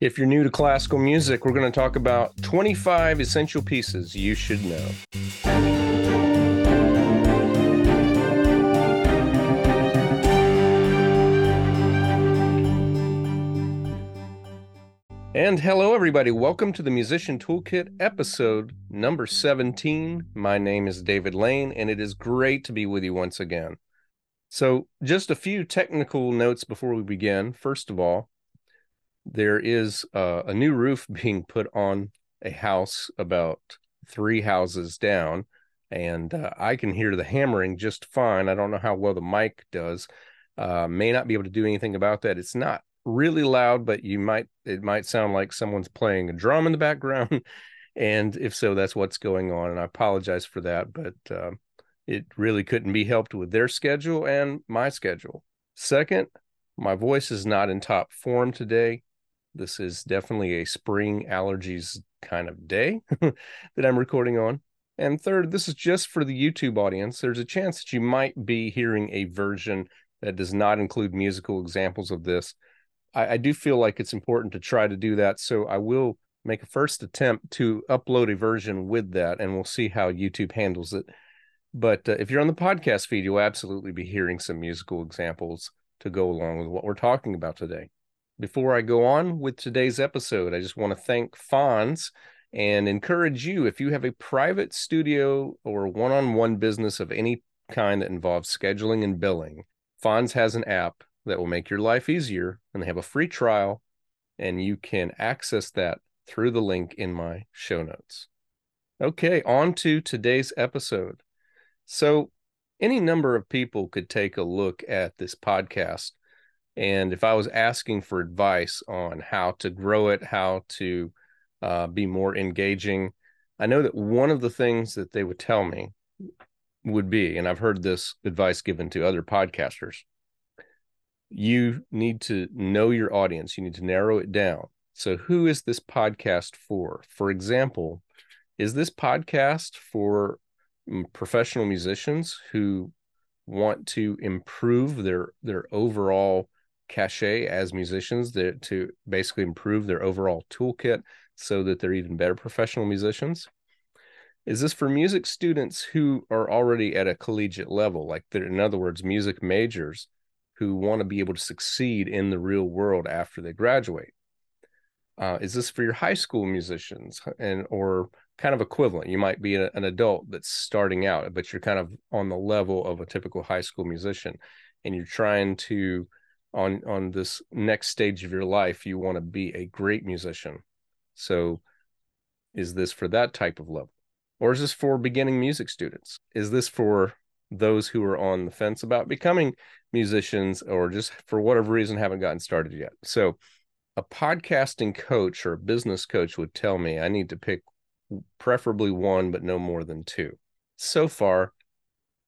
If you're new to classical music, we're going to talk about 25 essential pieces you should know. And hello, everybody. Welcome to the Musician Toolkit, episode number 17. My name is David Lane, and it is great to be with you once again. So just a few technical notes before we begin. First of all, there is a new roof being put on a house about three houses down, and I can hear the hammering just fine. I don't know how well the mic does. May not be able to do anything about that. It's not really loud, but it might sound like someone's playing a drum in the background, and if so, that's what's going on, and I apologize for that, but it really couldn't be helped with their schedule and my schedule. Second, my voice is not in top form today. This is definitely a spring allergies kind of day that I'm recording on. And third, this is just for the YouTube audience. There's a chance that you might be hearing a version that does not include musical examples of this. I do feel like it's important to try to do that, so I will make a first attempt to upload a version with that, and we'll see how YouTube handles it. But if you're on the podcast feed, you'll absolutely be hearing some musical examples to go along with what we're talking about today. Before I go on with today's episode, I just want to thank Fonz and encourage you, if you have a private studio or one-on-one business of any kind that involves scheduling and billing, Fonz has an app that will make your life easier, and they have a free trial, and you can access that through the link in my show notes. Okay, on to today's episode. So any number of people could take a look at this podcast, and if I was asking for advice on how to grow it, how to be more engaging, I know that one of the things that they would tell me would be, and I've heard this advice given to other podcasters, you need to know your audience. You need to narrow it down. So who is this podcast for? For example, is this podcast for professional musicians who want to improve their overall cachet as musicians, to basically improve their overall toolkit so that they're even better professional musicians? Is this for music students who are already at a collegiate level, like they're, in other words, music majors who want to be able to succeed in the real world after they graduate? Is this for your high school musicians and or kind of equivalent? You might be an adult that's starting out, but you're kind of on the level of a typical high school musician, and you're trying to, on this next stage of your life, you want to be a great musician. So is this for that type of level? Or is this for beginning music students? Is this for those who are on the fence about becoming musicians or just for whatever reason haven't gotten started yet? So a podcasting coach or a business coach would tell me I need to pick preferably one, but no more than two. So far,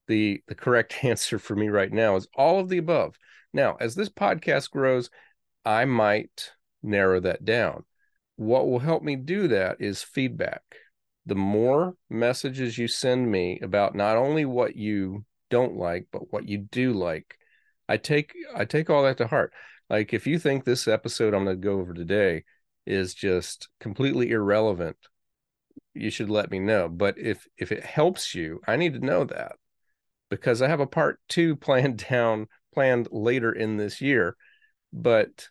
the correct answer for me right now is all of the above. Now, as this podcast grows, I might narrow that down. What will help me do that is feedback. The more messages you send me about not only what you don't like, but what you do like, I take all that to heart. Like if you think this episode I'm going to go over today is just completely irrelevant, you should let me know. But if it helps you, I need to know that, because I have a part two planned later in this year. But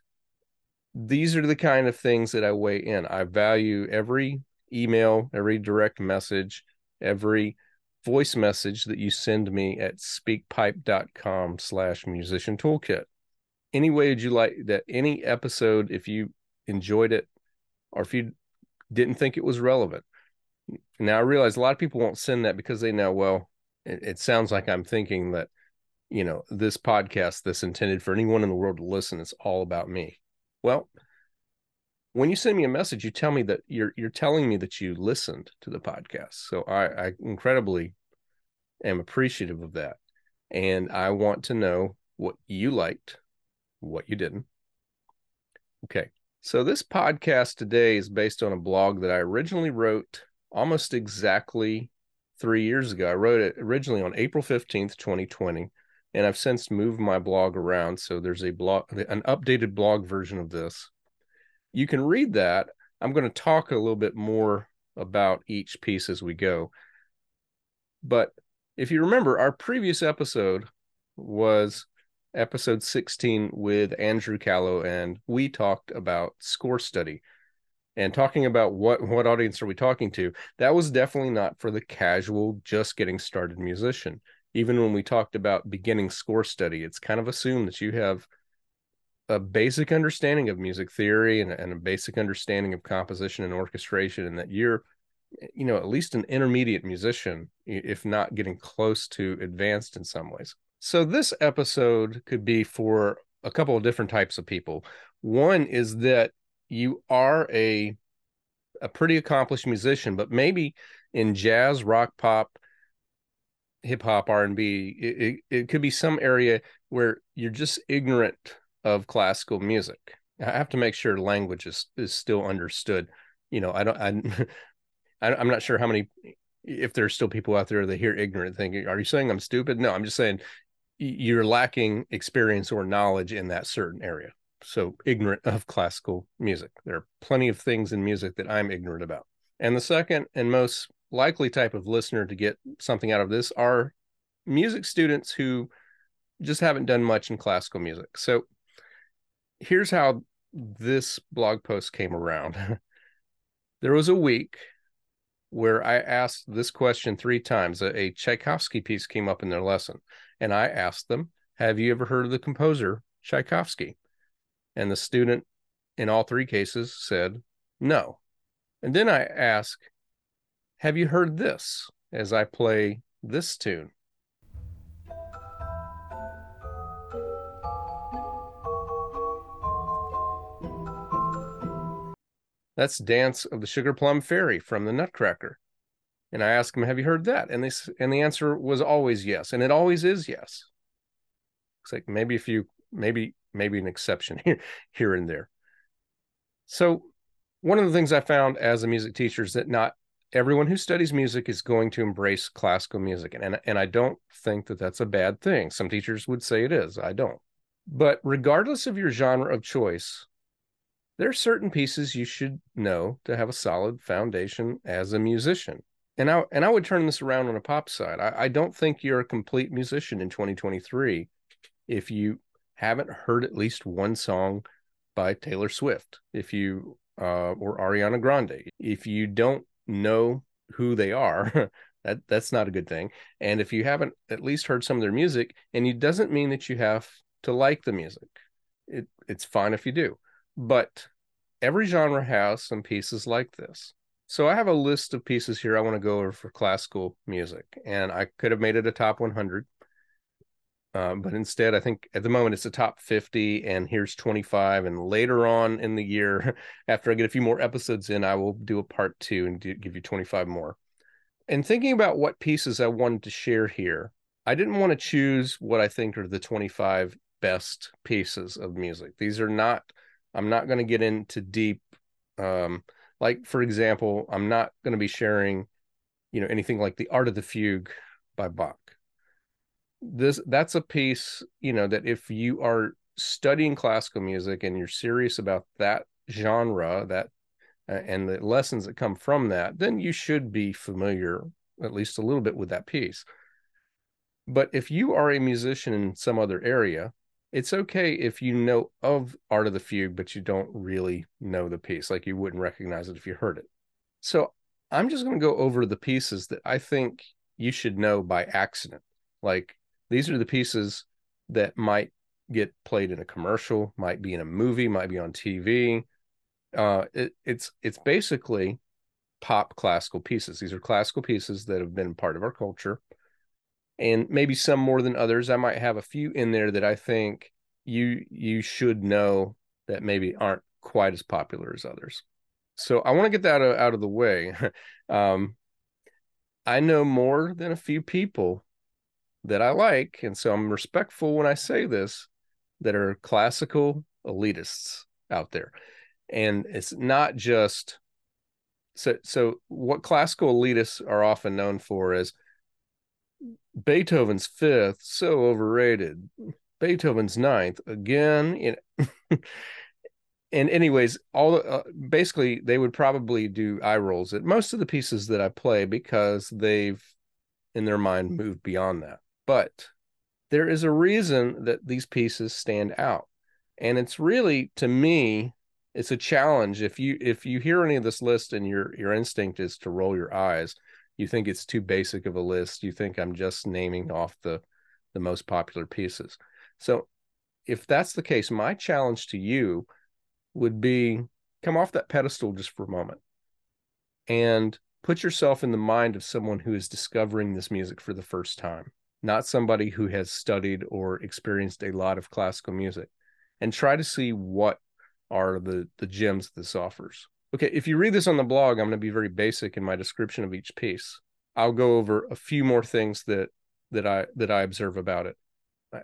these are the kind of things that I weigh in. I value every email, every direct message, every voice message that you send me at speakpipe.com/musician toolkit. Any way would you like that any episode, if you enjoyed it or if you didn't think it was relevant. Now, I realize a lot of people won't send that because they know, well, it sounds like I'm thinking that, you know, this podcast that's intended for anyone in the world to listen, it's all about me. Well, when you send me a message, you tell me that you're telling me that you listened to the podcast. So I incredibly am appreciative of that. And I want to know what you liked, what you didn't. Okay. So this podcast today is based on a blog that I originally wrote almost exactly 3 years ago. I wrote it originally on April 15th, 2020, and I've since moved my blog around. So there's an updated blog version of this. you can read that. I'm going to talk a little bit more about each piece as we go. But if you remember, our previous episode was episode 16 with Andrew Callow, and we talked about score study and talking about what audience are we talking to. That was definitely not for the casual, just getting started musician. Even when we talked about beginning score study, it's kind of assumed that you have a basic understanding of music theory and a basic understanding of composition and orchestration, and that you're, you know, at least an intermediate musician, if not getting close to advanced in some ways. So this episode could be for a couple of different types of people. One is that you are a pretty accomplished musician, but maybe in jazz, rock, pop, hip hop, R&B, it could be some area where you're just ignorant of classical music. I have to make sure language is still understood. You know, I'm not sure how many, if there's still people out there that hear ignorant thinking, are you saying I'm stupid? No, I'm just saying you're lacking experience or knowledge in that certain area. So ignorant of classical music. There are plenty of things in music that I'm ignorant about. And the second and most likely type of listener to get something out of this are music students who just haven't done much in classical music. So here's how this blog post came around. There was a week where I asked this question 3 times. A Tchaikovsky piece came up in their lesson, and I asked them, have you ever heard of the composer Tchaikovsky? And the student in all 3 cases said no. And then I ask, have you heard this, as I play this tune? That's Dance of the Sugar Plum Fairy from The Nutcracker. And I asked them, have you heard that? And the answer was always yes. And it always is yes. It's like maybe a few, maybe an exception here and there. So one of the things I found as a music teacher is that not everyone who studies music is going to embrace classical music. And I don't think that that's a bad thing. Some teachers would say it is. I don't. But regardless of your genre of choice, there are certain pieces you should know to have a solid foundation as a musician. And I would turn this around on a pop side. I don't think you're a complete musician in 2023 if you haven't heard at least one song by Taylor Swift, if you or Ariana Grande. If you don't know who they are, that's not a good thing. And if you haven't at least heard some of their music, and it doesn't mean that you have to like the music. It's fine if you do. But every genre has some pieces like this. So I have a list of pieces here I want to go over for classical music. And I could have made it a top 100. But instead, I think at the moment it's a top 50, and here's 25. And later on in the year, after I get a few more episodes in, I will do a part 2 and give you 25 more. And thinking about what pieces I wanted to share here, I didn't want to choose what I think are the 25 best pieces of music. These are not... I'm not going to get into deep, like, for example, I'm not going to be sharing, you know, anything like the Art of the Fugue by Bach. That's a piece, you know, that if you are studying classical music and you're serious about that genre, that and the lessons that come from that, then you should be familiar at least a little bit with that piece. But if you are a musician in some other area, it's okay if you know of Art of the Fugue, but you don't really know the piece. Like, you wouldn't recognize it if you heard it. So I'm just going to go over the pieces that I think you should know by accident. Like, these are the pieces that might get played in a commercial, might be in a movie, might be on TV. It's basically pop classical pieces. These are classical pieces that have been part of our culture. And maybe some more than others. I might have a few in there that I think you should know that maybe aren't quite as popular as others. So I want to get that out of the way. I know more than a few people that I like, and so I'm respectful when I say this, that are classical elitists out there. And it's not just... So what classical elitists are often known for is, Beethoven's 5th, so overrated. Beethoven's 9th, again. You know, And anyways, basically they would probably do eye rolls at most of the pieces that I play because they've, in their mind, moved beyond that. But there is a reason that these pieces stand out. And it's really, to me, it's a challenge. If you hear any of this list and your instinct is to roll your eyes, you think it's too basic of a list. You think I'm just naming off the most popular pieces. So if that's the case, my challenge to you would be come off that pedestal just for a moment and put yourself in the mind of someone who is discovering this music for the first time, not somebody who has studied or experienced a lot of classical music, and try to see what are the gems this offers. Okay, if you read this on the blog, I'm going to be very basic in my description of each piece. I'll go over a few more things that I observe about it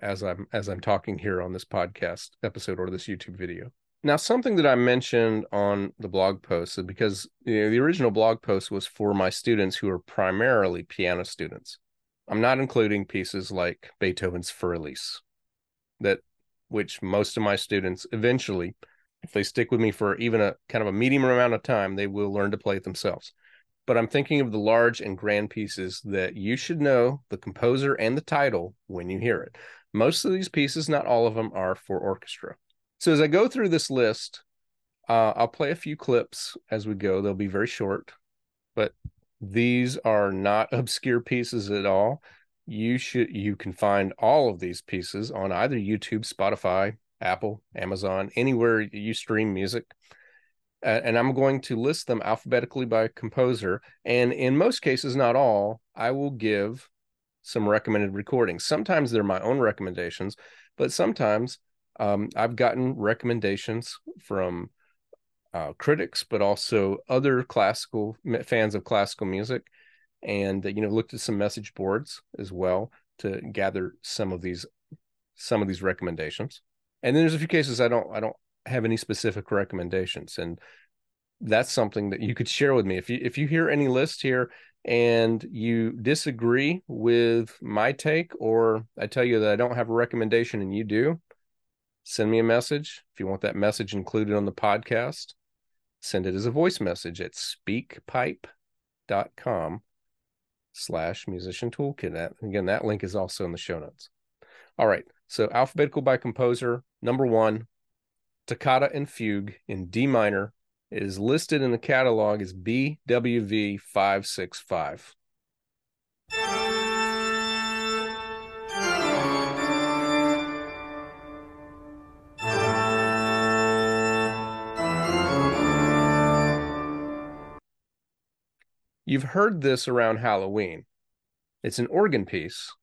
as I'm talking here on this podcast episode or this YouTube video. Now, something that I mentioned on the blog post, because the original blog post was for my students who are primarily piano students. I'm not including pieces like Beethoven's Furlies, which most of my students eventually, if they stick with me for even a kind of a medium amount of time, they will learn to play it themselves. But I'm thinking of the large and grand pieces that you should know the composer and the title when you hear it. Most of these pieces, not all of them, are for orchestra. So as I go through this list, I'll play a few clips as we go. They'll be very short, but these are not obscure pieces at all. You can find all of these pieces on either YouTube, Spotify, Apple, Amazon, anywhere you stream music. And I'm going to list them alphabetically by composer. And in most cases, not all, I will give some recommended recordings. Sometimes they're my own recommendations, but sometimes I've gotten recommendations from critics, but also other classical fans of classical music, and looked at some message boards as well to gather some of these recommendations. And then there's a few cases I don't have any specific recommendations, and that's something that you could share with me. If you hear any list here and you disagree with my take, or I tell you that I don't have a recommendation and you do, send me a message. If you want that message included on the podcast, send it as a voice message at speakpipe.com/musician toolkit. Again, that link is also in the show notes. All right. So alphabetical by composer, number one, Toccata and Fugue in D minor is listed in the catalog as BWV 565. You've heard this around Halloween. It's an organ piece,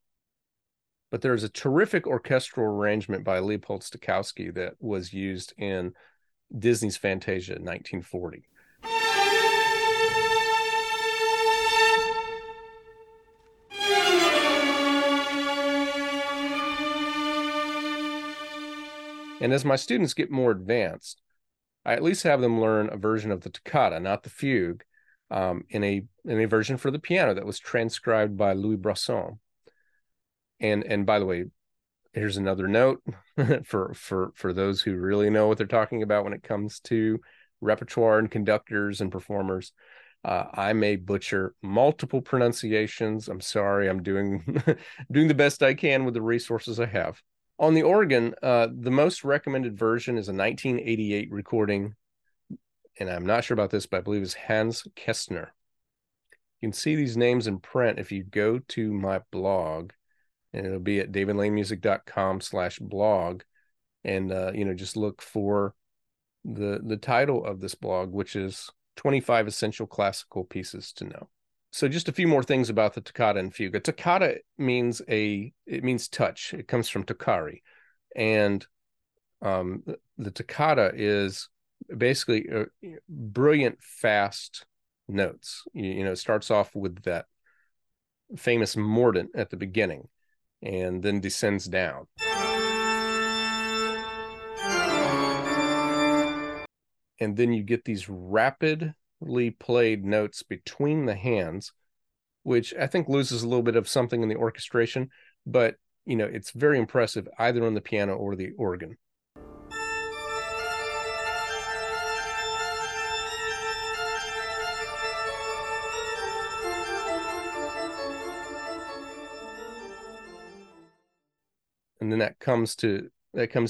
but there's a terrific orchestral arrangement by Leopold Stokowski that was used in Disney's Fantasia in 1940. And as my students get more advanced, I at least have them learn a version of the Toccata, not the Fugue, in a version for the piano that was transcribed by Louis Brasson. And by the way, here's another note for those who really know what they're talking about when it comes to repertoire and conductors and performers. I may butcher multiple pronunciations. I'm sorry. I'm doing the best I can with the resources I have. On the organ, the most recommended version is a 1988 recording, and I'm not sure about this, but I believe it's Hans Kestner. You can see these names in print if you go to my blog, and it'll be at davidlanemusic.com/blog. And, just look for the title of this blog, which is 25 Essential Classical Pieces to Know. So just a few more things about the Toccata and Fugue. A toccata means it means touch. It comes from toccare. And the toccata is basically brilliant, fast notes. It starts off with that famous mordant at the beginning and then descends down. And then you get these rapidly played notes between the hands, which I think loses a little bit of something in the orchestration, but it's very impressive either on the piano or the organ. then that comes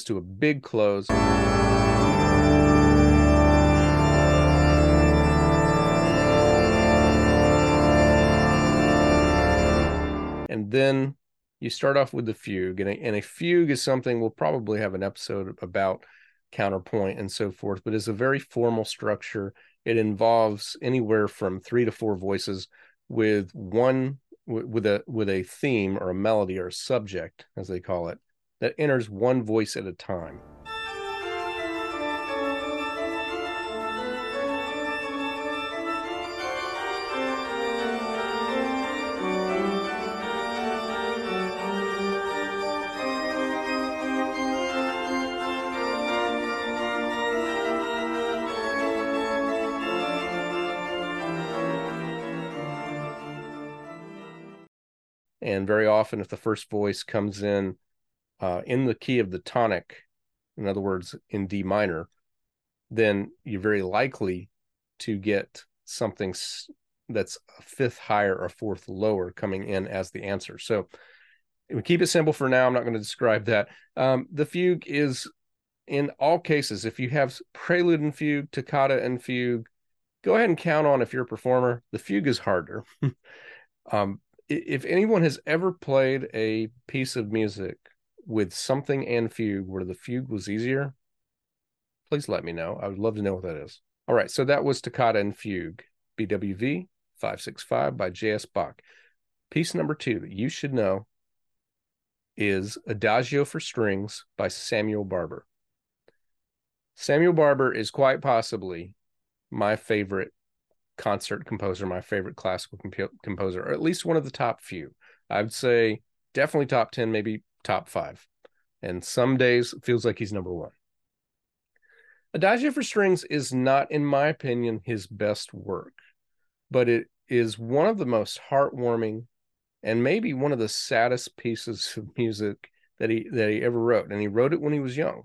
to a big close. And then you start off with the fugue, and a fugue is something we'll probably have an episode about, counterpoint and so forth, but it's a very formal structure. It involves anywhere from 3 to 4 voices with one, with a theme or a melody or a subject, as they call it, that enters one voice at a time. And very often, if the first voice comes in the key of the tonic, in other words, in D minor, then you're very likely to get something that's a fifth higher or a fourth lower coming in as the answer. So we keep it simple for now. I'm not going to describe that. The fugue is, in all cases, if you have prelude and fugue, toccata and fugue, go ahead and count on if you're a performer. The fugue is harder. If anyone has ever played a piece of music with something and fugue where the fugue was easier, please let me know. I would love to know what that is. All right, so that was Toccata and Fugue, BWV 565 by J.S. Bach. Piece number 2 that you should know is Adagio for Strings by Samuel Barber. Samuel Barber is quite possibly my favorite concert composer, my favorite classical composer, or at least one of the top few. I would say definitely top 10, maybe top 5. And some days it feels like he's number 1. Adagio for Strings is not, in my opinion, his best work, but it is one of the most heartwarming and maybe one of the saddest pieces of music that he ever wrote. And he wrote it when he was young.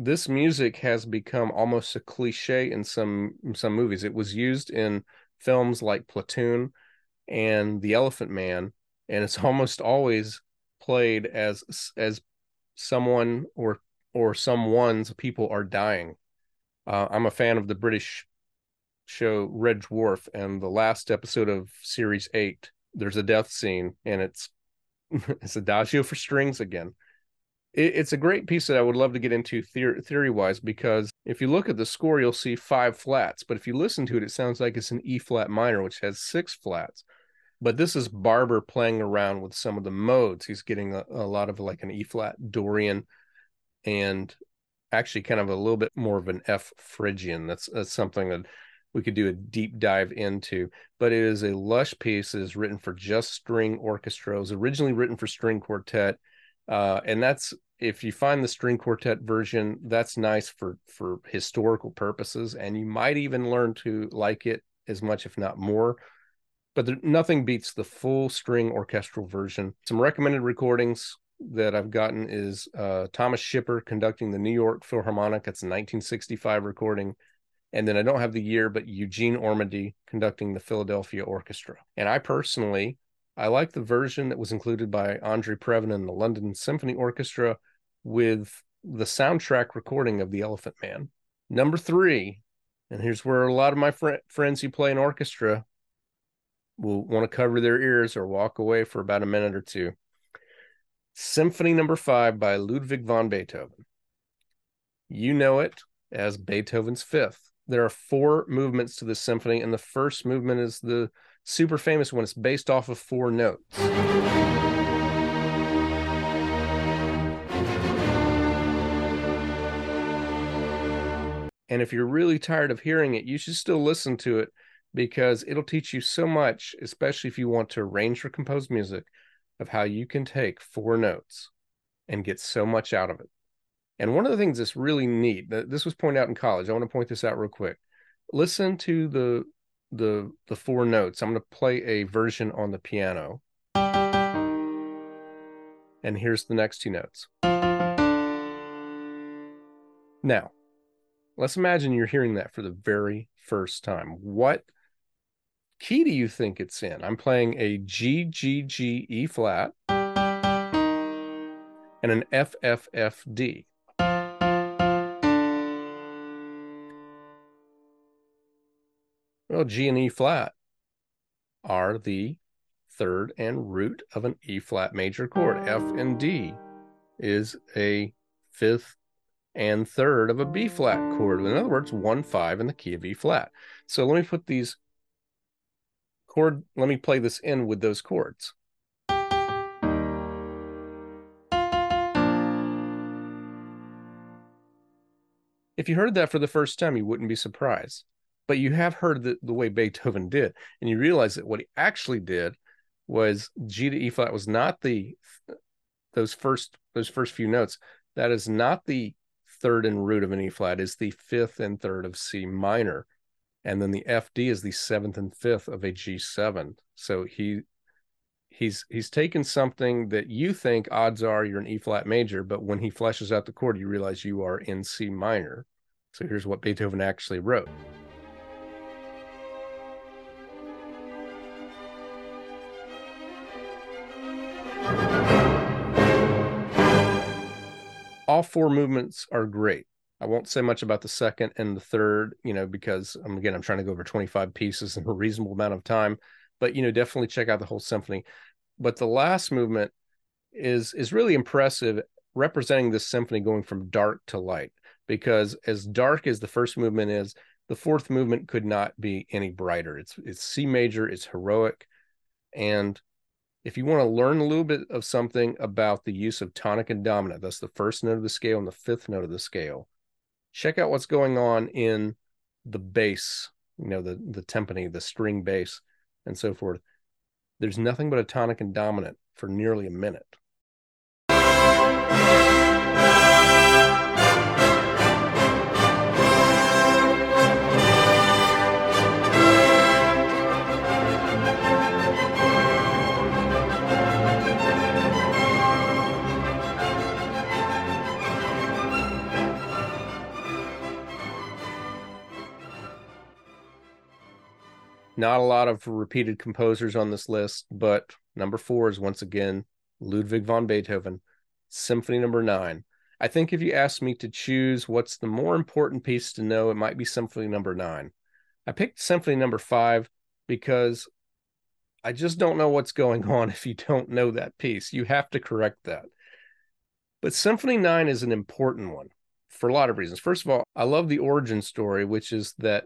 This music has become almost a cliche in some movies. It was used in films like Platoon and The Elephant Man, and it's almost always played as someone or someone's people are dying. I'm a fan of the British show Red Dwarf, and the last episode of series 8, there's a death scene, and it's Adagio for Strings again. It's a great piece that I would love to get into theory-wise, because if you look at the score, you'll see 5 flats. But if you listen to it, it sounds like it's an E flat minor, which has 6 flats. But this is Barber playing around with some of the modes. He's getting a lot of like an E flat Dorian, and actually kind of a little bit more of an F Phrygian. That's something that we could do a deep dive into. But it is a lush piece. It is written for just string orchestra. It was originally written for string quartet. And that's, if you find the string quartet version, that's nice for historical purposes. And you might even learn to like it as much, if not more. But nothing beats the full string orchestral version. Some recommended recordings that I've gotten is Thomas Shipper conducting the New York Philharmonic. That's a 1965 recording. And then I don't have the year, but Eugene Ormandy conducting the Philadelphia Orchestra. And I like the version that was included by Andre Previn and the London Symphony Orchestra with the soundtrack recording of The Elephant Man. Number 3, and here's where a lot of my friends who play in orchestra will want to cover their ears or walk away for about a minute or two. Symphony number 5 by Ludwig von Beethoven. You know it as Beethoven's Fifth. There are 4 movements to this symphony, and the first movement is the super famous one. It's based off of 4 notes. And if you're really tired of hearing it, you should still listen to it, because it'll teach you so much, especially if you want to arrange or compose music, of how you can take 4 notes and get so much out of it. And one of the things that's really neat, this was pointed out in college. I want to point this out real quick. Listen to the four notes. I'm going to play a version on the piano. And here's the next two notes. Now, let's imagine you're hearing that for the very first time. What key do you think it's in? I'm playing a G, G, G, E flat and an F, F, F, D. Well, G and E flat are the third and root of an E flat major chord. F and D is a fifth and third of a B flat chord. In other words, 1-5 in the key of E flat. So let me put these chord. Let me play this in with those chords. If you heard that for the first time, you wouldn't be surprised. But you have heard the way Beethoven did, and you realize that what he actually did was G to E flat was not the those first few notes. That is not the third and root of an E flat. It's the fifth and third of C minor, and then the F D is the seventh and fifth of a G7. So he's taken something that you think odds are you're an E flat major, but when he fleshes out the chord, you realize you are in C minor. So here's what Beethoven actually wrote. All four movements are great. I won't say much about the second and the third, because I'm trying to go over 25 pieces in a reasonable amount of time, but, definitely check out the whole symphony. But the last movement is really impressive, representing this symphony going from dark to light, because as dark as the first movement is, the fourth movement could not be any brighter. It's C major, it's heroic. And if you want to learn a little bit of something about the use of tonic and dominant, that's the first note of the scale and the fifth note of the scale, check out what's going on in the bass, the timpani, the string bass, and so forth. There's nothing but a tonic and dominant for nearly a minute. Not a lot of repeated composers on this list, but number 4 is once again Ludwig von Beethoven, Symphony number 9. I think if you asked me to choose what's the more important piece to know, it might be Symphony number 9. I picked Symphony number 5 because I just don't know what's going on if you don't know that piece. You have to correct that. But Symphony 9 is an important one for a lot of reasons. First of all, I love the origin story, which is that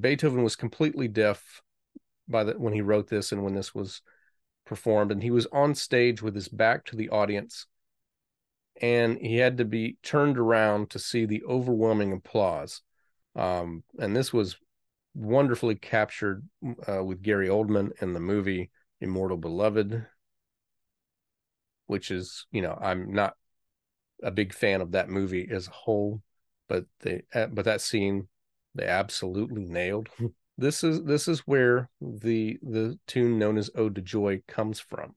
Beethoven was completely deaf when he wrote this and when this was performed, and he was on stage with his back to the audience, and he had to be turned around to see the overwhelming applause. And this was wonderfully captured with Gary Oldman in the movie Immortal Beloved, which is, I'm not a big fan of that movie as a whole, but that scene they absolutely nailed. This is where the tune known as Ode to Joy comes from.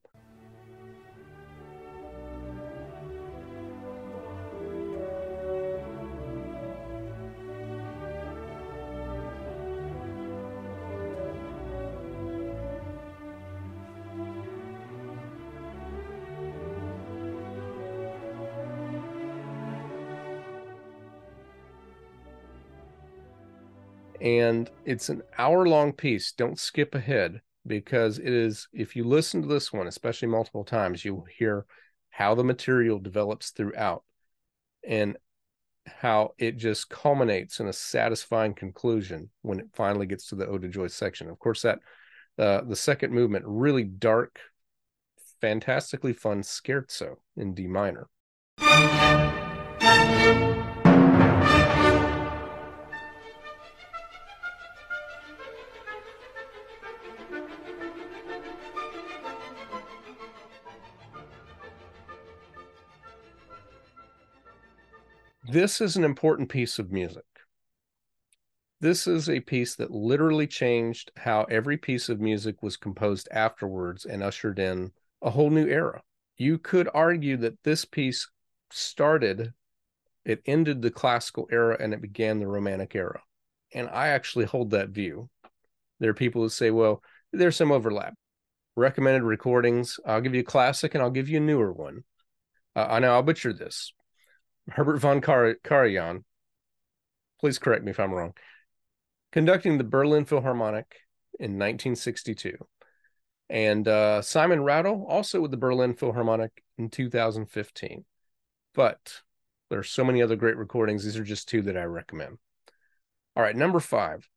And it's an hour-long piece. Don't skip ahead, because it is, if you listen to this one, especially multiple times, you will hear how the material develops throughout and how it just culminates in a satisfying conclusion when it finally gets to the Ode to Joy section. Of course, that the second movement, really dark, fantastically fun scherzo in D minor. This is an important piece of music. This is a piece that literally changed how every piece of music was composed afterwards and ushered in a whole new era. You could argue that this piece started, it ended the classical era, and it began the Romantic era. And I actually hold that view. There are people who say, well, there's some overlap. Recommended recordings, I'll give you a classic and I'll give you a newer one. I know I'll butcher this. Herbert von Karajan, please correct me if I'm wrong, conducting the Berlin Philharmonic in 1962. And Simon Rattle, also with the Berlin Philharmonic in 2015. But there are so many other great recordings. These are just two that I recommend. All right, number five,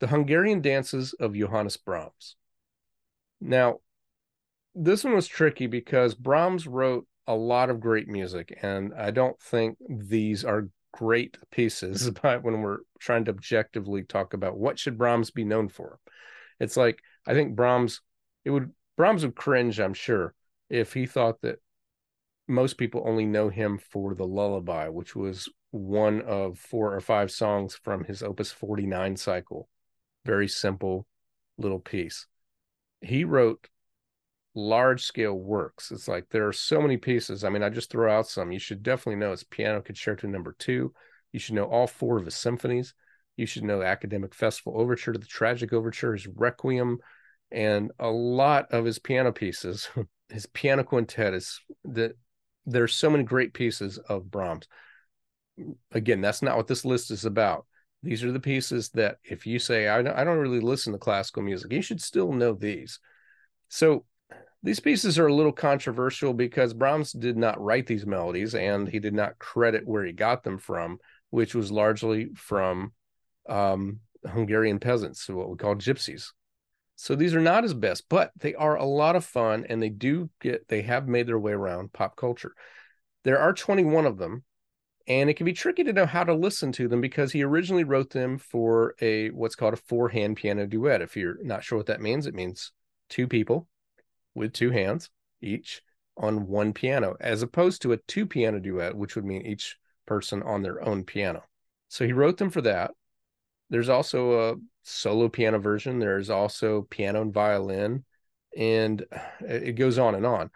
the Hungarian Dances of Johannes Brahms. Now, this one was tricky because Brahms wrote a lot of great music, and I don't think these are great pieces, but when we're trying to objectively talk about what should Brahms be known for, it's like, I think Brahms would cringe, I'm sure, if he thought that most people only know him for the Lullaby, which was one of 4 or 5 songs from his Opus 49 cycle. Very simple little piece. He wrote large-scale works. It's like there are so many pieces. I mean, I just throw out some. You should definitely know his Piano Concerto number 2. You should know all 4 of his symphonies. You should know the Academic Festival Overture, to the Tragic Overture, his Requiem, and a lot of his piano pieces. His Piano Quintet is that there are so many great pieces of Brahms. Again, that's not what this list is about. These are the pieces that if you say, I don't really listen to classical music, you should still know these. So these pieces are a little controversial because Brahms did not write these melodies, and he did not credit where he got them from, which was largely from Hungarian peasants, so what we call gypsies. So these are not his best, but they are a lot of fun, and they have made their way around pop culture. There are 21 of them, and it can be tricky to know how to listen to them because he originally wrote them for what's called a 4-hand piano duet. If you're not sure what that means, it means 2 people with 2 hands each on one piano, as opposed to a 2-piano duet, which would mean each person on their own piano. So he wrote them for that. There's also a solo piano version. There's also piano and violin, and it goes on and on.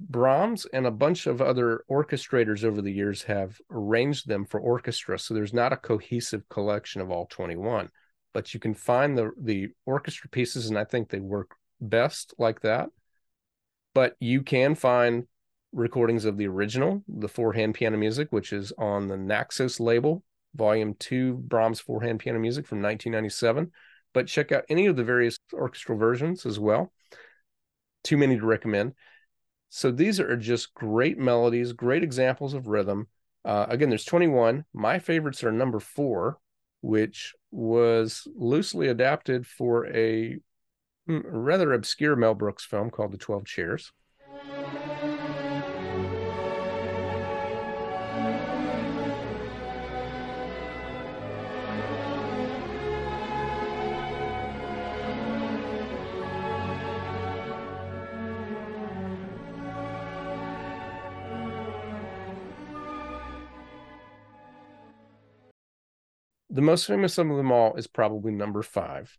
Brahms and a bunch of other orchestrators over the years have arranged them for orchestra, so there's not a cohesive collection of all 21, but you can find the orchestra pieces, and I think they work best like that. But you can find recordings of the original, the 4-hand piano music, which is on the Naxos label, volume 2 Brahms 4-hand piano music from 1997. But check out any of the various orchestral versions as well. Too many to recommend. So these are just great melodies, great examples of rhythm. Again, there's 21. My favorites are number 4, which was loosely adapted for a rather obscure Mel Brooks film called The 12 Chairs. The most famous of them all is probably number 5.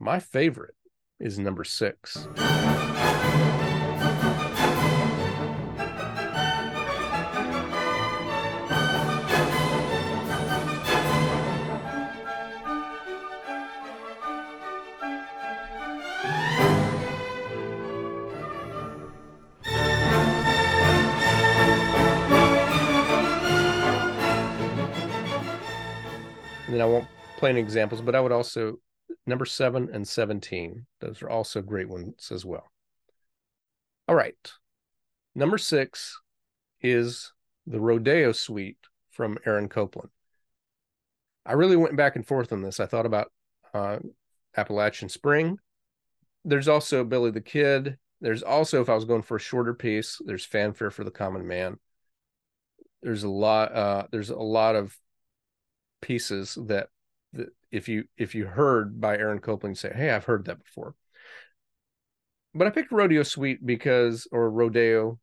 My favorite is number 6. And I won't play any examples, but I would also, number 7 and 17, those are also great ones as well. All right. Number 6 is the Rodeo Suite from Aaron Copland. I really went back and forth on this. I thought about Appalachian Spring. There's also Billy the Kid. There's also, if I was going for a shorter piece, there's Fanfare for the Common Man. There's a lot of pieces that if you heard by Aaron Copland, say, hey, I've heard that before. But I picked Rodeo Suite or Rodeo.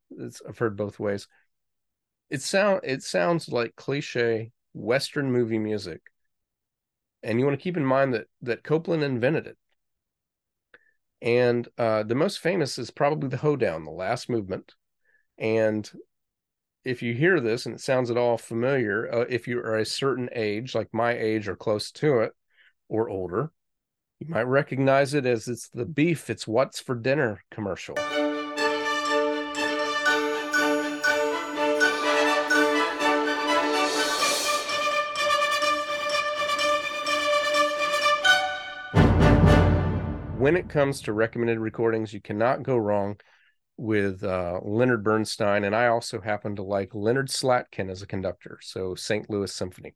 I've heard both ways. It sounds like cliche Western movie music. And you want to keep in mind that Copland invented it. And the most famous is probably the Hoedown, the last movement. And if you hear this and it sounds at all familiar, if you are a certain age, like my age or close to it or older, you might recognize it as it's the Beef, It's What's for Dinner commercial. When it comes to recommended recordings, you cannot go wrong with Leonard Bernstein. And I also happen to like Leonard Slatkin as a conductor. So St. Louis Symphony.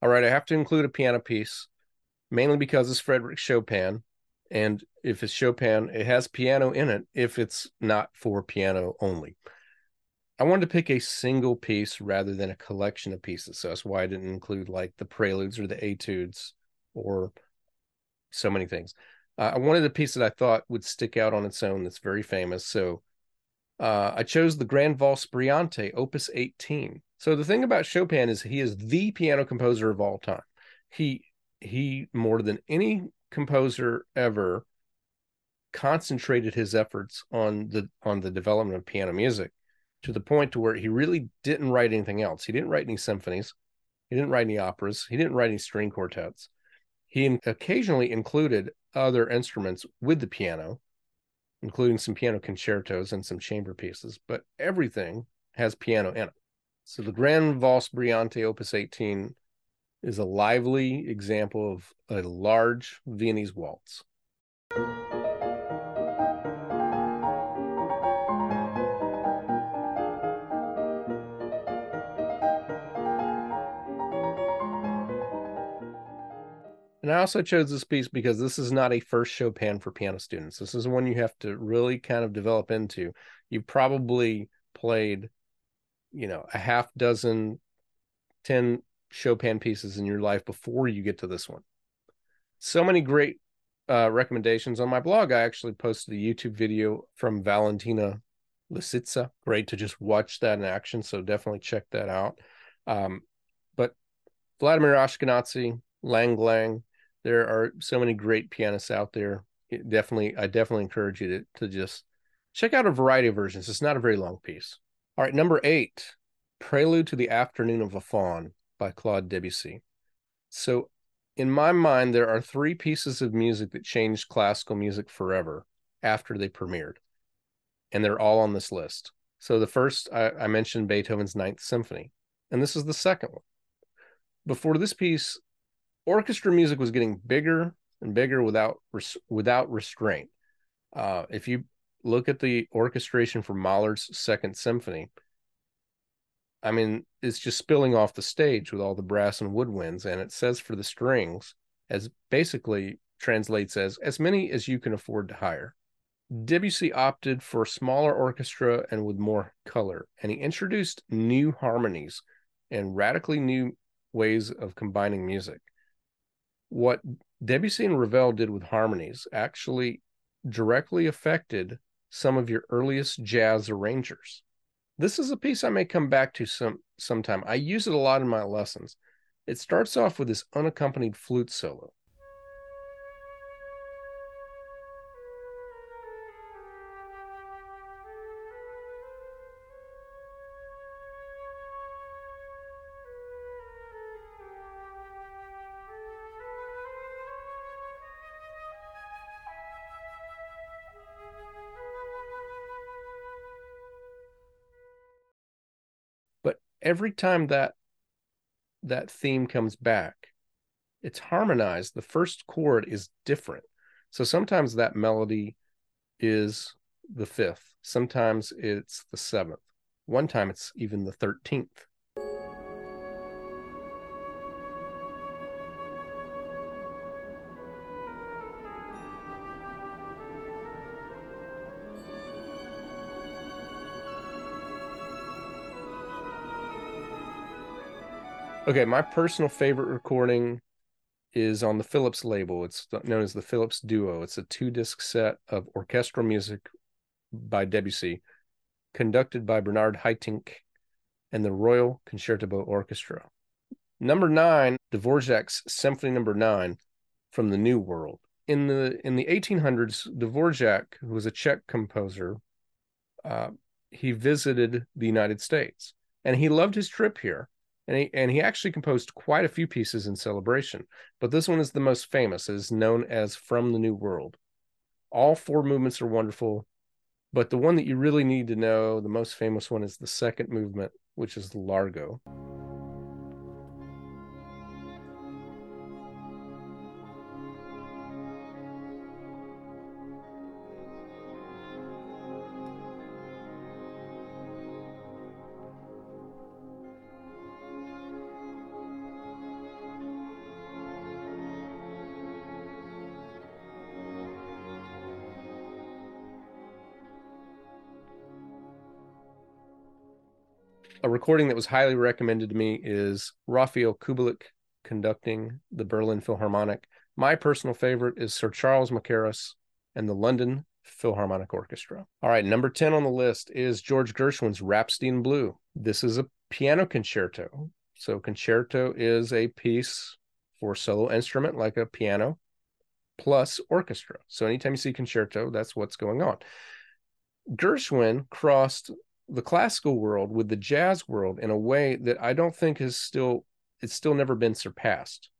All right, I have to include a piano piece, mainly because it's Frédéric Chopin. And if it's Chopin, it has piano in it, if it's not for piano only. I wanted to pick a single piece rather than a collection of pieces. So that's why I didn't include like the preludes or the etudes or so many things. I wanted a piece that I thought would stick out on its own that's very famous. So I chose the Grand Valse Brillante, Opus 18. So the thing about Chopin is he is the piano composer of all time. He more than any composer ever, concentrated his efforts on the development of piano music to the point to where he really didn't write anything else. He didn't write any symphonies. He didn't write any operas. He didn't write any string quartets. He occasionally included other instruments with the piano, including some piano concertos and some chamber pieces, but everything has piano in it. So the Grand Valse Brillante Opus 18 is a lively example of a large Viennese waltz. And I also chose this piece because this is not a first Chopin for piano students. This is one you have to really kind of develop into. You've probably played, a half dozen, 10 Chopin pieces in your life before you get to this one. So many great recommendations. On my blog, I actually posted a YouTube video from Valentina Lisitsa. Great to just watch that in action, so definitely check that out. But Vladimir Ashkenazi, Lang. There are so many great pianists out there. I definitely encourage you to just check out a variety of versions. It's not a very long piece. All right, number 8, Prelude to the Afternoon of a Faun by Claude Debussy. So in my mind, there are 3 pieces of music that changed classical music forever after they premiered. And they're all on this list. So the first, I mentioned Beethoven's Ninth Symphony. And this is the second one. Before this piece, orchestra music was getting bigger and bigger without restraint. If you look at the orchestration for Mahler's Second Symphony, I mean, it's just spilling off the stage with all the brass and woodwinds. And it says for the strings, as basically translates as many as you can afford to hire. Debussy opted for a smaller orchestra and with more color. And he introduced new harmonies and radically new ways of combining music. What Debussy and Ravel did with harmonies actually directly affected some of your earliest jazz arrangers. This is a piece I may come back to sometime. I use it a lot in my lessons. It starts off with this unaccompanied flute solo. Every time that theme comes back, it's harmonized. The first chord is different. So sometimes that melody is the 5th. Sometimes it's the 7th. One time it's even the 13th. Okay, my personal favorite recording is on the Philips label. It's known as the Philips Duo. It's a 2-disc set of orchestral music by Debussy, conducted by Bernard Haitink and the Royal Concertgebouw Orchestra. Number 9, Dvorak's Symphony number 9, From the New World. In the 1800s, Dvorak, who was a Czech composer, he visited the United States, and he loved his trip here. And he actually composed quite a few pieces in celebration, but this one is the most famous. It is known as From the New World. All 4 movements are wonderful, but the one that you really need to know, the most famous one, is the second movement, which is Largo. A recording that was highly recommended to me is Raphael Kubelik conducting the Berlin Philharmonic. My personal favorite is Sir Charles Mackerras and the London Philharmonic Orchestra. All right, number 10 on the list is George Gershwin's Rhapsody in Blue. This is a piano concerto. So concerto is a piece for solo instrument like a piano plus orchestra. So anytime you see concerto, that's what's going on. Gershwin crossed the classical world with the jazz world in a way that I don't think it's still never been surpassed.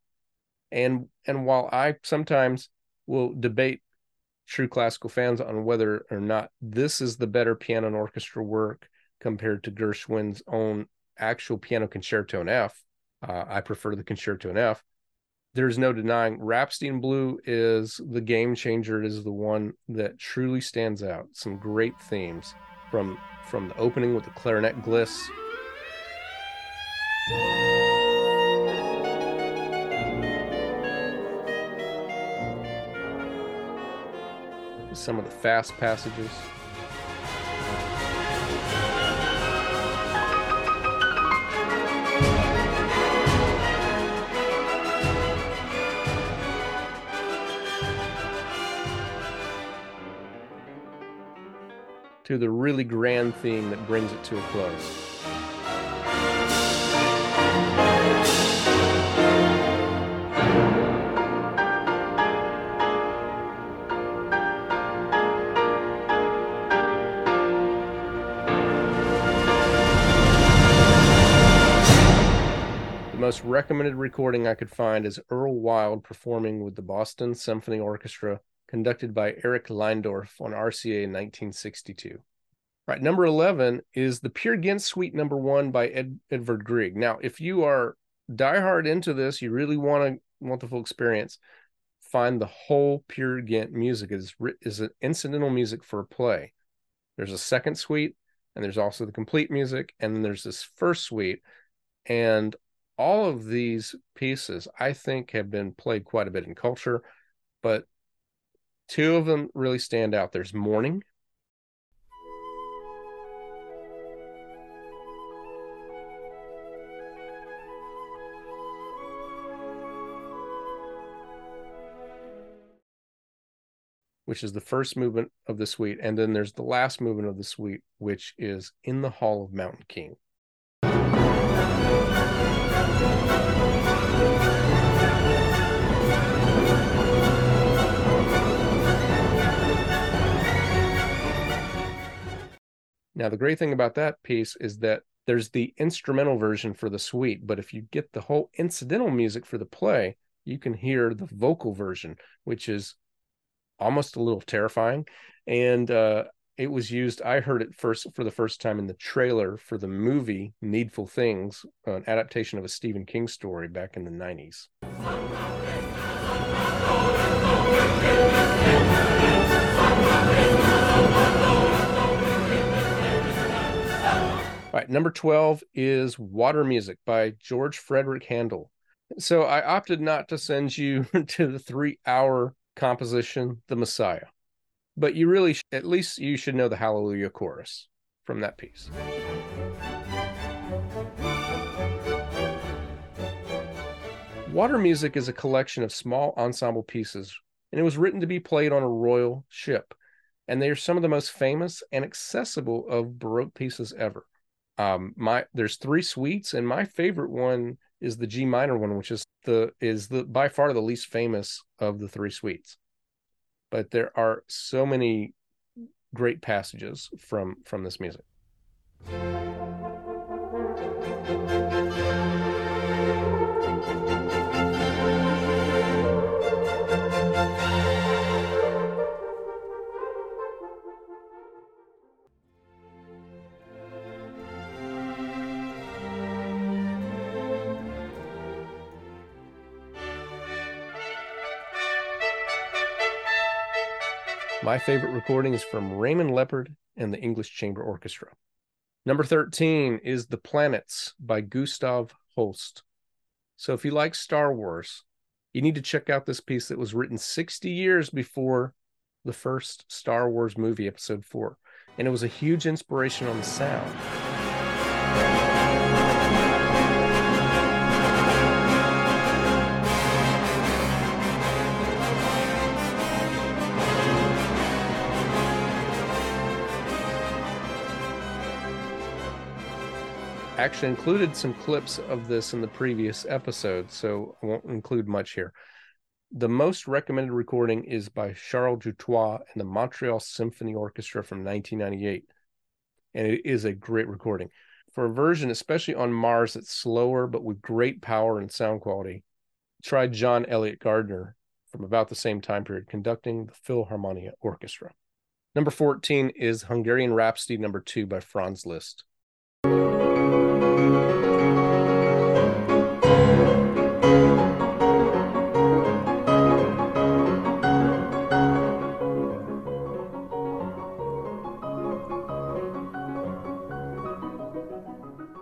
And while I sometimes will debate true classical fans on whether or not this is the better piano and orchestra work compared to Gershwin's own actual piano concerto in F, I prefer the concerto in F. There's no denying Rhapsody in Blue is the game changer. It is the one that truly stands out. Some great themes from the opening with the clarinet gliss. Some of the fast passages. To the really grand theme that brings it to a close. The most recommended recording I could find is Earl Wild performing with the Boston Symphony Orchestra, conducted by Eric Leindorff on RCA in 1962. Right, number 11 is the Peer Gynt Suite number 1 by Edvard Grieg. Now, if you are diehard into this, you really want the full experience, find the whole Peer Gynt music. It is an incidental music for a play. There's a second suite, and there's also the complete music, and then there's this first suite. And all of these pieces, I think, have been played quite a bit in culture, but 2 of them really stand out. There's Morning. Which is the first movement of the suite. And then there's the last movement of the suite, which is In the Hall of Mountain King. Now, the great thing about that piece is that there's the instrumental version for the suite, but if you get the whole incidental music for the play, you can hear the vocal version, which is almost a little terrifying. And it was used, I heard it for the first time in the trailer for the movie Needful Things, an adaptation of a Stephen King story back in the 90s. All right, number 12 is Water Music by George Frederick Handel. So I opted not to send you to the 3-hour composition, The Messiah. But you really, at least you should know the Hallelujah chorus from that piece. Water music is a collection of small ensemble pieces, and it was written to be played on a royal ship. And they are some of the most famous and accessible of Baroque pieces ever. There's three suites, and my favorite one is the G minor one, which is by far the least famous of the three suites. But there are so many great passages from this music. My favorite recording is from Raymond Leppard and the English Chamber Orchestra. Number 13 is The Planets by Gustav Holst. So if you like Star Wars, you need to check out this piece that was written 60 years before the first Star Wars movie, episode 4. And it was a huge inspiration on the sound. Actually included some clips of this in the previous episode, so I won't include much here. The most recommended recording is by Charles Dutoit and the Montreal Symphony Orchestra from 1998, and it is a great recording. For a version, especially on Mars, that's slower but with great power and sound quality, try John Elliott Gardner from about the same time period conducting the Philharmonia Orchestra. Number 14 is Hungarian Rhapsody number 2 by Franz Liszt.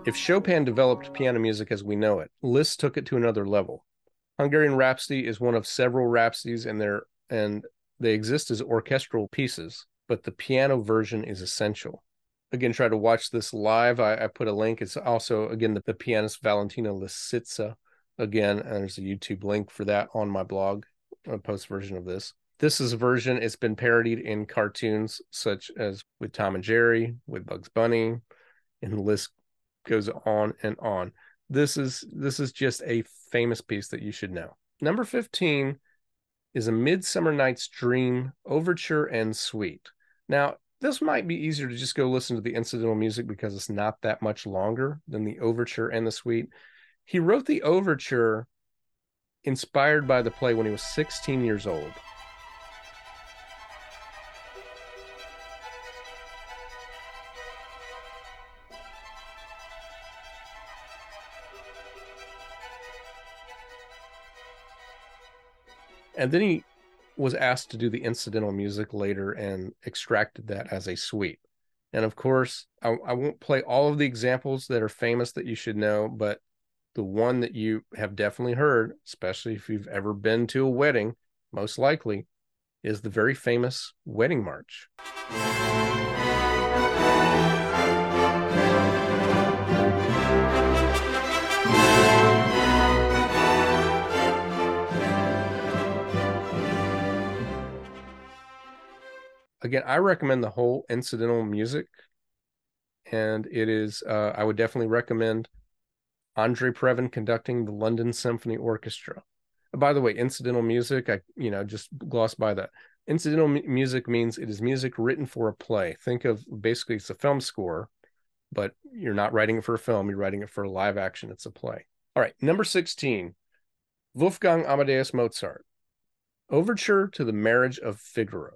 If Chopin developed piano music as we know it, Liszt took it to another level. Hungarian Rhapsody is one of several rhapsodies, and they exist as orchestral pieces, but the piano version is essential. Again, try to watch this live. I put a link. It's also, again, the pianist Valentina Lisitsa. Again, and there's a YouTube link for that on my blog, a post version of this. This is a version, it's been parodied in cartoons such as with Tom and Jerry, with Bugs Bunny, and Liszt goes on and on. This is just a famous piece that you should know. Number 15 is A Midsummer Night's Dream Overture and Suite. Now, this might be easier to just go listen to the incidental music because it's not that much longer than the overture and the suite. He wrote the overture inspired by the play when he was 16 years old. And then he was asked to do the incidental music later and extracted that as a suite. And of course, I won't play all of the examples that are famous that you should know, but the one that you have definitely heard, especially if you've ever been to a wedding, most likely, is the very famous Wedding March. Again, I recommend the whole incidental music, and it is, I would definitely recommend Andrei Previn conducting the London Symphony Orchestra. By the way, incidental music, I just gloss by that. Incidental music means it is music written for a play. Think of, basically, it's a film score, but you're not writing it for a film, you're writing it for a live action, it's a play. All right, number 16, Wolfgang Amadeus Mozart, Overture to the Marriage of Figaro.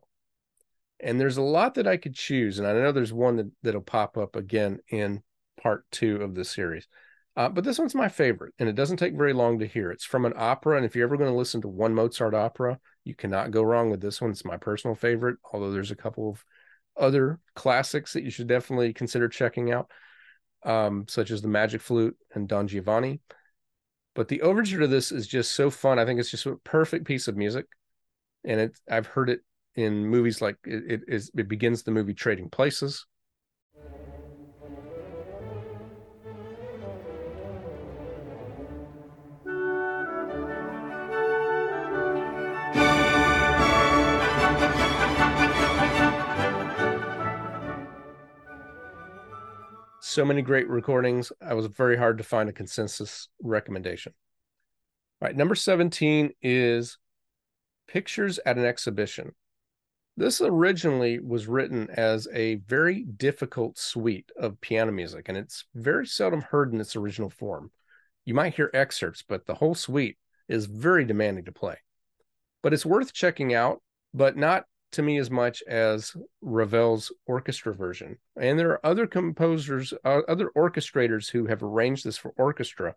And there's a lot that I could choose, and I know there's one that'll pop up again in part 2 of this series. But this one's my favorite, and it doesn't take very long to hear. It's from an opera, and if you're ever going to listen to one Mozart opera, you cannot go wrong with this one. It's my personal favorite, although there's a couple of other classics that you should definitely consider checking out, such as The Magic Flute and Don Giovanni. But the overture to this is just so fun. I think it's just a perfect piece of music, and I've heard it in movies like it begins the movie Trading Places. So many great recordings. I was very hard to find a consensus recommendation. All right, number 17 is Pictures at an Exhibition. This originally was written as a very difficult suite of piano music, and it's very seldom heard in its original form. You might hear excerpts, but the whole suite is very demanding to play. But it's worth checking out, but not to me as much as Ravel's orchestra version. And there are other composers, other orchestrators who have arranged this for orchestra,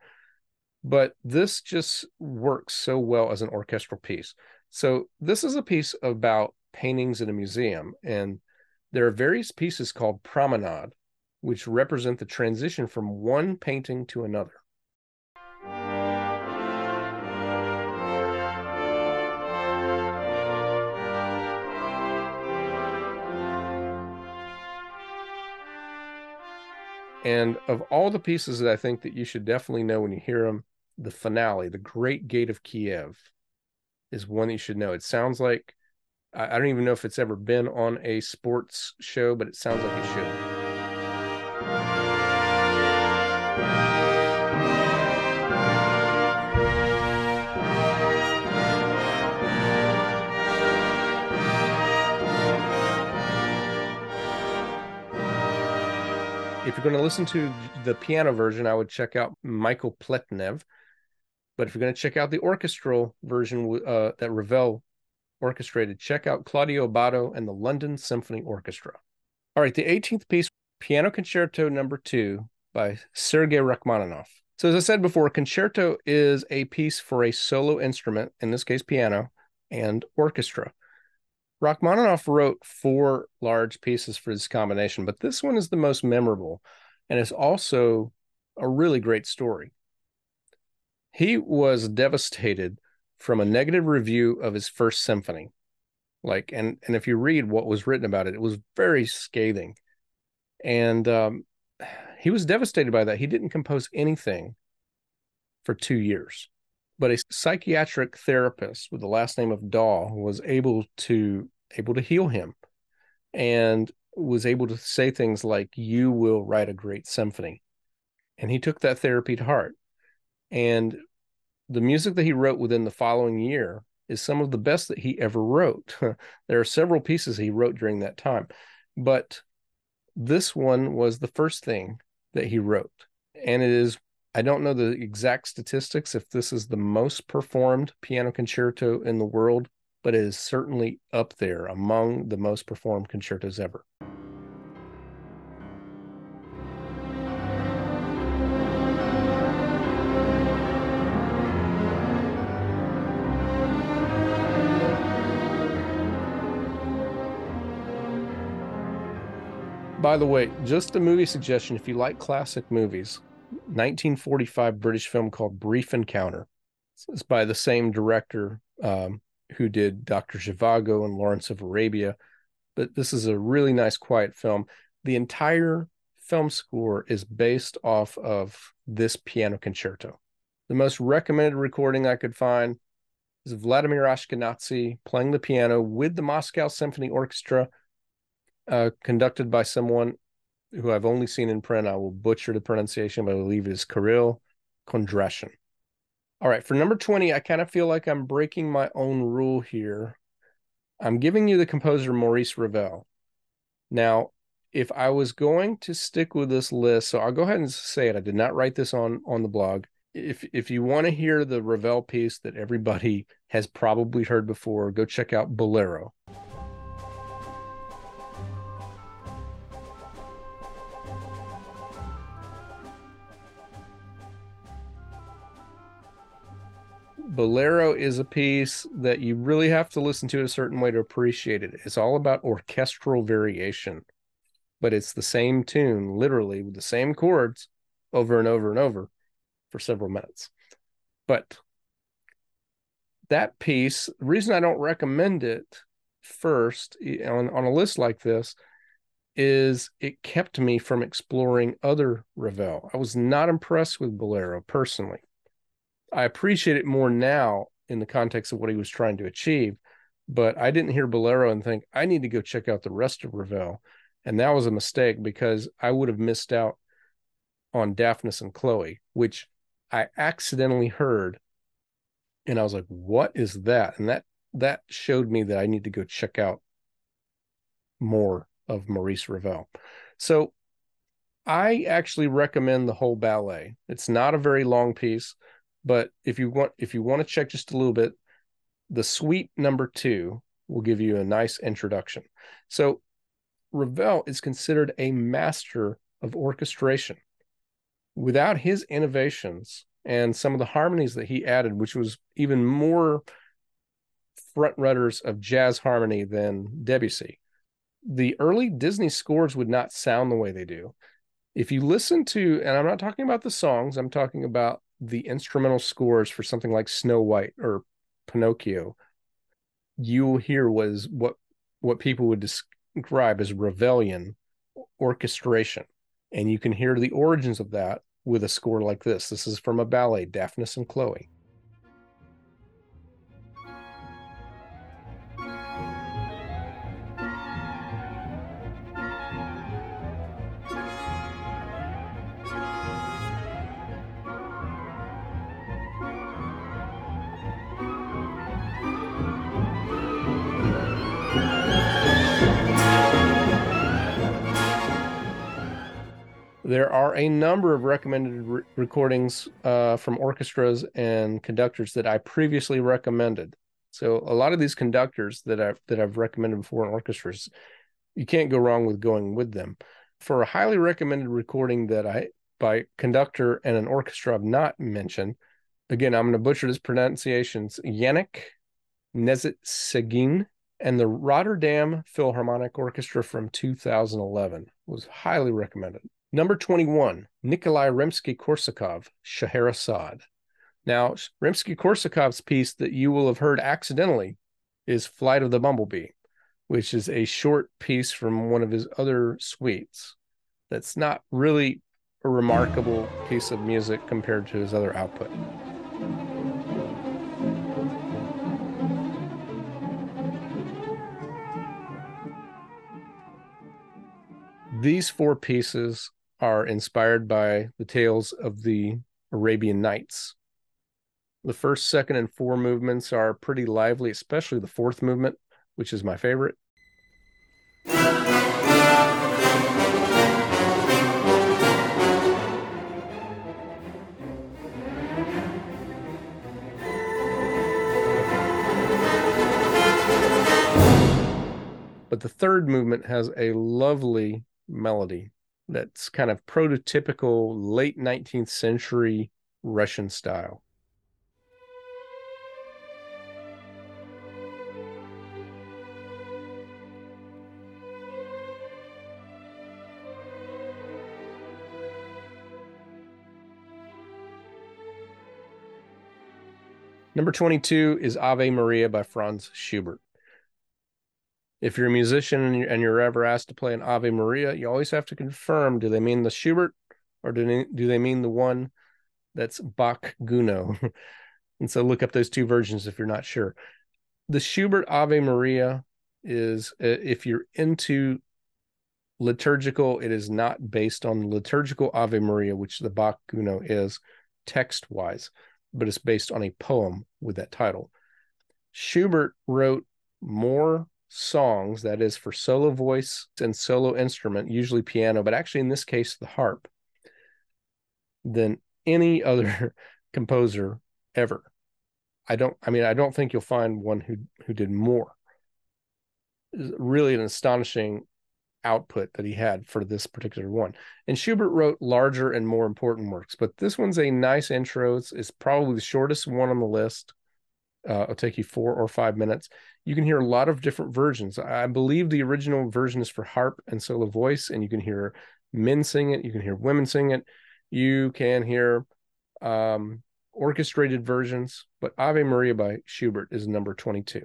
but this just works so well as an orchestral piece. So this is a piece about paintings in a museum, and there are various pieces called promenade, which represent the transition from one painting to another. And of all the pieces that I think that you should definitely know when you hear them, the finale, The Great Gate of Kiev, is one that you should know. It sounds like, I don't even know if it's ever been on a sports show, but it sounds like it should. If you're going to listen to the piano version, I would check out Michael Pletnev. But if you're going to check out the orchestral version that Ravel orchestrated, check out Claudio Abbado and the London Symphony Orchestra. All right, the 18th piece, Piano Concerto number 2 by Sergei Rachmaninoff. So as I said before, concerto is a piece for a solo instrument, in this case piano, and orchestra. Rachmaninoff wrote 4 large pieces for this combination, but this one is the most memorable, and it's also a really great story. He was devastated from a negative review of his first symphony. And if you read what was written about it, it was very scathing. And he was devastated by that. He didn't compose anything for 2 years. But a psychiatric therapist with the last name of Daw was able to heal him and was able to say things like, "You will write a great symphony." And he took that therapy to heart. And the music that he wrote within the following year is some of the best that he ever wrote. There are several pieces he wrote during that time, but this one was the first thing that he wrote. And it is, I don't know the exact statistics if this is the most performed piano concerto in the world, but it is certainly up there among the most performed concertos ever. By the way, just a movie suggestion, if you like classic movies, 1945 British film called Brief Encounter. It's by the same director who did Dr. Zhivago and Lawrence of Arabia, but this is a really nice quiet film. The entire film score is based off of this piano concerto. The most recommended recording I could find is Vladimir Ashkenazi playing the piano with the Moscow Symphony Orchestra, conducted by someone who I've only seen in print. I will butcher the pronunciation, but I believe it is Kirill Kondrashin. All right, for number 20, I kind of feel like I'm breaking my own rule here. I'm giving you the composer Maurice Ravel. Now, if I was going to stick with this list, so I'll go ahead and say it. I did not write this on the blog. If you want to hear the Ravel piece that everybody has probably heard before, go check out Bolero. Bolero is a piece that you really have to listen to a certain way to appreciate it. It's all about orchestral variation, but it's the same tune, literally with the same chords over and over and over for several minutes. But that piece, the reason I don't recommend it first on a list like this is it kept me from exploring other Ravel. I was not impressed with Bolero personally. I appreciate it more now in the context of what he was trying to achieve, but I didn't hear Bolero and think, I need to go check out the rest of Ravel. And that was a mistake because I would have missed out on Daphnis and Chloe, which I accidentally heard. And I was like, what is that? And that showed me that I need to go check out more of Maurice Ravel. So I actually recommend the whole ballet. It's not a very long piece, but if you want to check just a little bit, the suite number 2 will give you a nice introduction. So Ravel is considered a master of orchestration. Without his innovations and some of the harmonies that he added, which was even more front runners of jazz harmony than Debussy, the early Disney scores would not sound the way they do. If you listen to, and I'm not talking about the songs, I'm talking about the instrumental scores for something like Snow White or Pinocchio, you will hear what people would describe as Ravelian orchestration. And you can hear the origins of that with a score like this. This is from a ballet, Daphnis and Chloe. There are a number of recommended recordings from orchestras and conductors that I previously recommended. So a lot of these conductors that I've recommended before in orchestras, you can't go wrong with going with them. For a highly recommended recording by conductor and an orchestra I've not mentioned, again, I'm going to butcher this pronunciation, Yannick Nezet-Segin and the Rotterdam Philharmonic Orchestra from 2011 was highly recommended. Number 21, Nikolai Rimsky-Korsakov, Scheherazade. Now, Rimsky-Korsakov's piece that you will have heard accidentally is Flight of the Bumblebee, which is a short piece from one of his other suites that's not really a remarkable piece of music compared to his other output. These 4 pieces are inspired by the tales of the Arabian Nights. The first, second, and 4 movements are pretty lively, especially the 4th movement, which is my favorite. But the 3rd movement has a lovely melody that's kind of prototypical late 19th century Russian style. Number 22 is Ave Maria by Franz Schubert. If you're a musician and you're ever asked to play an Ave Maria, you always have to confirm, do they mean the Schubert or do they mean the one that's Bach Gounod? And so look up those 2 versions if you're not sure. The Schubert Ave Maria is, if you're into liturgical, it is not based on the liturgical Ave Maria, which the Bach Gounod is text-wise, but it's based on a poem with that title. Schubert wrote more songs, that is for solo voice and solo instrument, usually piano, but actually in this case the harp, than any other composer ever. I don't think you'll find one who did more. Really an astonishing output that he had for this particular one. And Schubert wrote larger and more important works, but this one's a nice intro. It's probably the shortest one on the list. It'll take you 4 or 5 minutes. You can hear a lot of different versions. I believe the original version is for harp and solo voice, and you can hear men sing it. You can hear women sing it. You can hear orchestrated versions, but Ave Maria by Schubert is number 22.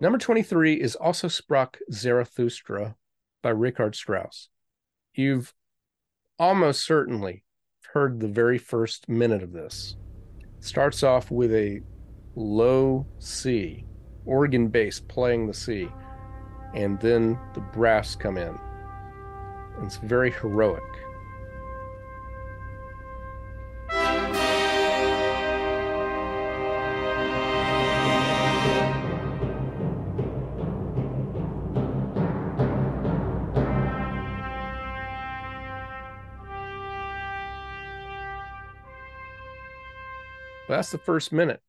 Number 23 is also Sprach Zarathustra by Richard Strauss. You've almost certainly heard the very first minute of this. It starts off with a low C, organ bass playing the C, and then the brass come in. And it's very heroic. That's the first minute.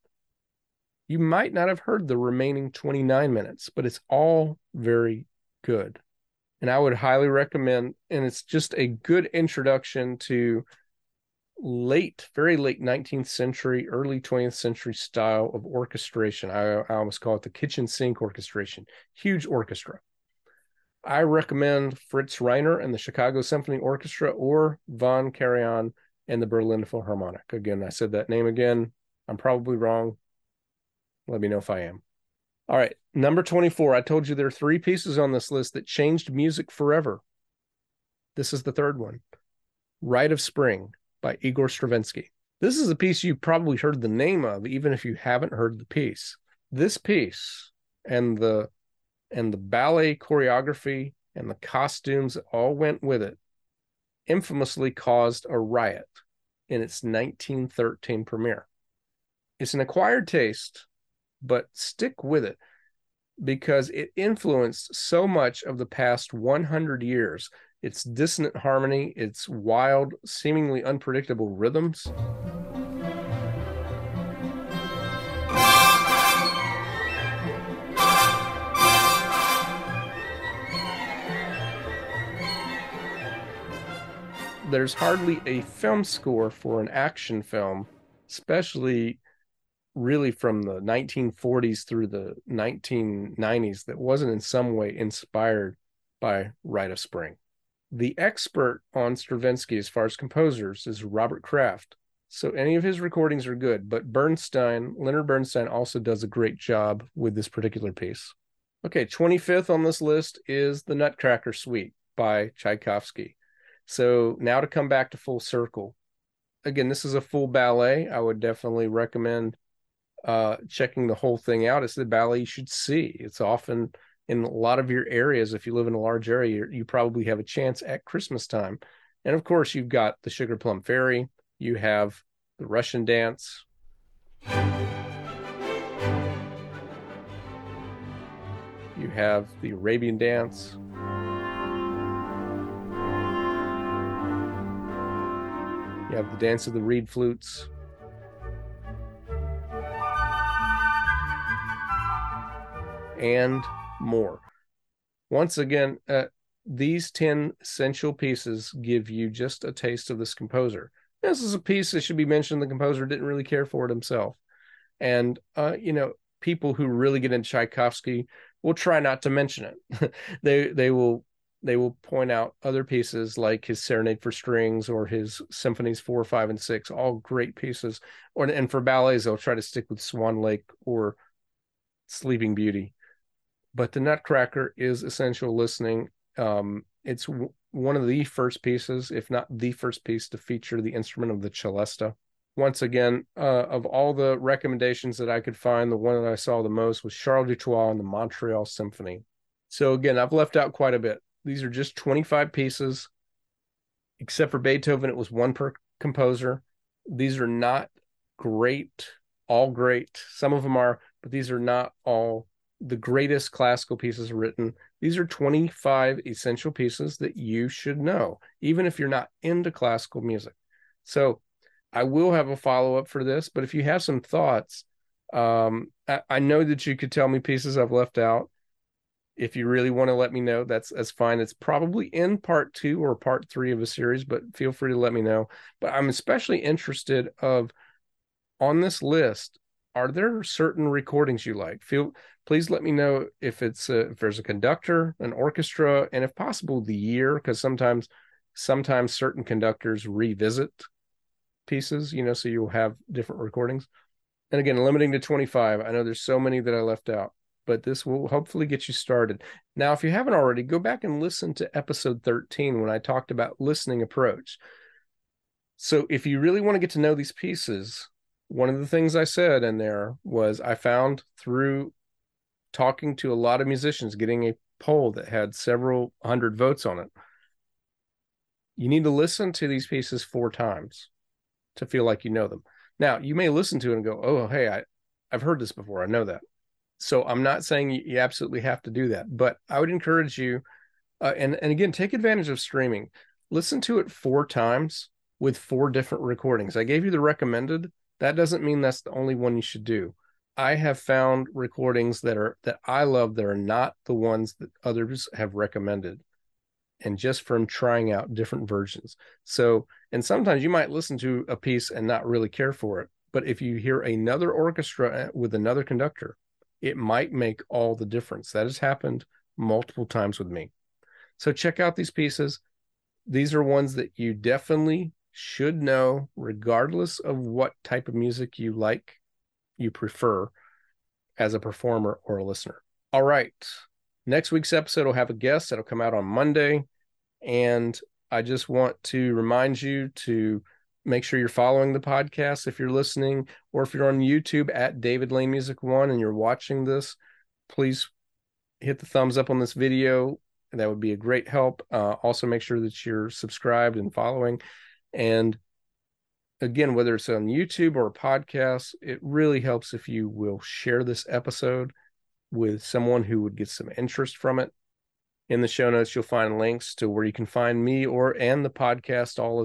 You might not have heard the remaining 29 minutes, but it's all very good. And I would highly recommend, and it's just a good introduction to late, very late 19th century, early 20th century style of orchestration. I almost call it the kitchen sink orchestration, huge orchestra. I recommend Fritz Reiner and the Chicago Symphony Orchestra, or von Karajan and the Berlin Philharmonic. Again, I said that name again. I'm probably wrong. Let me know if I am. All right, number 24. I told you there are three pieces on this list that changed music forever. This is the third one. Rite of Spring by Igor Stravinsky. This is a piece you've probably heard the name of, even if you haven't heard the piece. This piece and the ballet choreography and the costumes that all went with it infamously caused a riot in its 1913 premiere. It's an acquired taste, but stick with it because it influenced so much of the past 100 years. Its dissonant harmony, its wild, seemingly unpredictable rhythms. There's hardly a film score for an action film, especially really from the 1940s through the 1990s, that wasn't in some way inspired by Rite of Spring. The expert on Stravinsky as far as composers is Robert Kraft, so any of his recordings are good, but Leonard Bernstein also does a great job with this particular piece. Okay, 25th on this list is The Nutcracker Suite by Tchaikovsky. So now to come back to full circle. Again, this is a full ballet. I would definitely recommend checking the whole thing out. It's the ballet you should see. It's often in a lot of your areas. If you live in a large area, you probably have a chance at Christmas time. And of course, you've got the Sugar Plum Fairy. You have the Russian dance. You have the Arabian dance. You have the dance of the reed flutes. And more. Once again, these 10 essential pieces give you just a taste of this composer. This is a piece that should be mentioned. The composer didn't really care for it himself. And, people who really get into Tchaikovsky will try not to mention it. They will point out other pieces like his Serenade for Strings or his Symphonies 4, 5, and 6, all great pieces. And for ballets, they'll try to stick with Swan Lake or Sleeping Beauty. But the Nutcracker is essential listening. It's one of the first pieces, if not the first piece, to feature the instrument of the celesta. Once again, of all the recommendations that I could find, the one that I saw the most was Charles Dutoit and the Montreal Symphony. So again, I've left out quite a bit. These are just 25 pieces. Except for Beethoven, it was one per composer. These are not great, all great. Some of them are, but these are not all the greatest classical pieces written. These are 25 essential pieces that you should know, even if you're not into classical music. So I will have a follow-up for this, but if you have some thoughts, I know that you could tell me pieces I've left out. If you really want to let me know, that's fine. It's probably in part 2 or part 3 of a series, but feel free to let me know. But I'm especially interested of, on this list, are there certain recordings you like? Please let me know if there's a conductor, an orchestra, and if possible, the year, because sometimes certain conductors revisit pieces, so you'll have different recordings. And again, limiting to 25. I know there's so many that I left out, but this will hopefully get you started. Now, if you haven't already, go back and listen to episode 13 when I talked about listening approach. So if you really want to get to know these pieces, one of the things I said in there was I found through talking to a lot of musicians, getting a poll that had several hundred votes on it, you need to listen to these pieces 4 times to feel like you know them. Now, you may listen to it and go, oh, hey, I've heard this before. I know that. So I'm not saying you absolutely have to do that, but I would encourage you, and again, take advantage of streaming. Listen to it 4 times with 4 different recordings. I gave you the recommended. That doesn't mean that's the only one you should do. I have found recordings that I love that are not the ones that others have recommended, and just from trying out different versions. So, and sometimes you might listen to a piece and not really care for it, but if you hear another orchestra with another conductor, it might make all the difference. That has happened multiple times with me. So check out these pieces. These are ones that you definitely should know, regardless of what type of music you like, you prefer as a performer or a listener. All right. Next week's episode will have a guest that'll come out on Monday. And I just want to remind you to make sure you're following the podcast if you're listening, or if you're on YouTube at David Lane Music One and you're watching this, please hit the thumbs up on this video. That would be a great help. Also make sure that you're subscribed and following. And again, whether it's on YouTube or a podcast, it really helps if you will share this episode with someone who would get some interest from it. In the show notes, you'll find links to where you can find me and the podcast all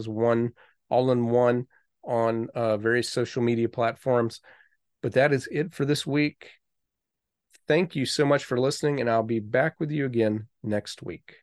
in one on various social media platforms. But that is it for this week. Thank you so much for listening, and I'll be back with you again next week.